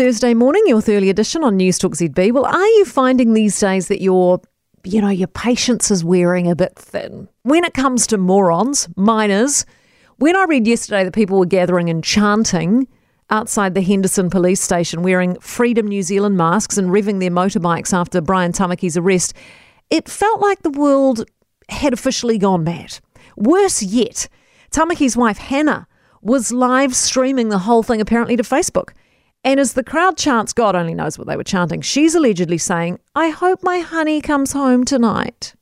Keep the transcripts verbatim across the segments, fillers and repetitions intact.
Thursday morning, your Early Edition on News Talk Z B. Well, are you finding these days that your, you know, your patience is wearing a bit thin? When it comes to morons, minors, when I read yesterday that people were gathering and chanting outside the Henderson police station wearing Freedom New Zealand masks and revving their motorbikes after Brian Tamaki's arrest, it felt like the world had officially gone mad. Worse yet, Tamaki's wife Hannah was live streaming the whole thing apparently to Facebook. And as the crowd chants, God only knows what they were chanting, she's allegedly saying, I hope my honey comes home tonight.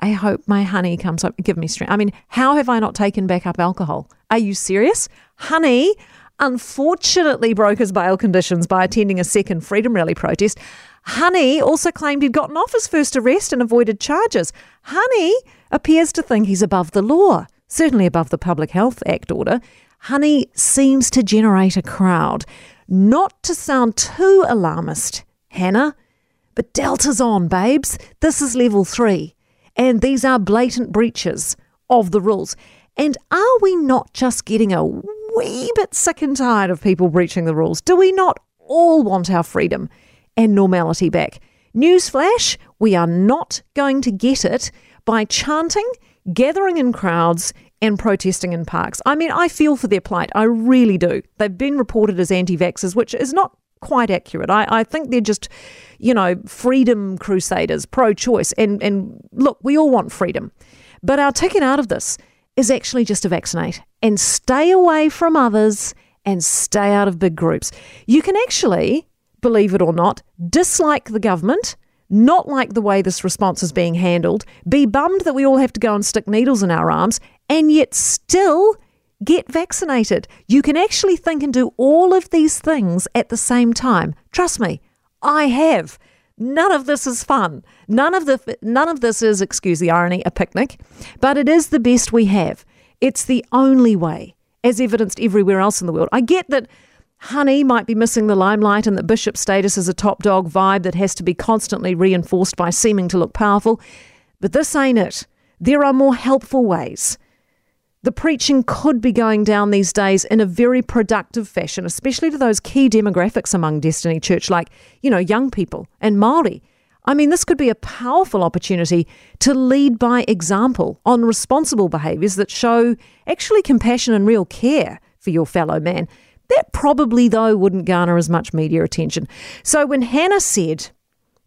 I hope my honey comes home. Give me strength. I mean, how have I not taken back up alcohol? Are you serious? Honey unfortunately broke his bail conditions by attending a second Freedom Rally protest. Honey also claimed he'd gotten off his first arrest and avoided charges. Honey appears to think he's above the law, certainly above the Public Health Act order. Honey seems to generate a crowd. Not to sound too alarmist, Hannah, but Delta's on, babes. This is level three, and these are blatant breaches of the rules. And are we not just getting a wee bit sick and tired of people breaching the rules? Do we not all want our freedom and normality back? Newsflash, we are not going to get it by chanting, gathering in crowds and protesting in parks. I mean, I feel for their plight. I really do. They've been reported as anti-vaxxers, which is not quite accurate. I, I think they're just, you know, freedom crusaders, pro-choice. And, and look, we all want freedom. But our ticket out of this is actually just to vaccinate and stay away from others and stay out of big groups. You can actually, believe it or not, dislike the government, not like the way this response is being handled, be bummed that we all have to go and stick needles in our arms, and yet still get vaccinated. You can actually think and do all of these things at the same time. Trust me, I have. None of this is fun. None of the none of this is, excuse the irony, a picnic, but it is the best we have. It's the only way, as evidenced everywhere else in the world. I get that Honey might be missing the limelight and that bishop status is a top dog vibe that has to be constantly reinforced by seeming to look powerful, but this ain't it. There are more helpful ways. The preaching could be going down these days in a very productive fashion, especially to those key demographics among Destiny Church, like, you know, young people and Māori. I mean, this could be a powerful opportunity to lead by example on responsible behaviours that show actually compassion and real care for your fellow man. That probably, though, wouldn't garner as much media attention. So when Hannah said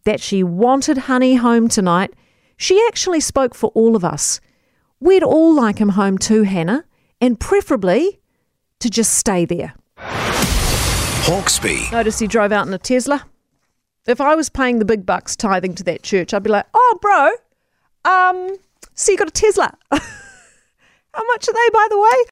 that she wanted Honey home tonight, she actually spoke for all of us. We'd all like him home too, Hannah, and preferably to just stay there. Hawksby. Notice he drove out in a Tesla. If I was paying the big bucks tithing to that church, I'd be like, oh, bro, um, so you got a Tesla. How much are they, by the way?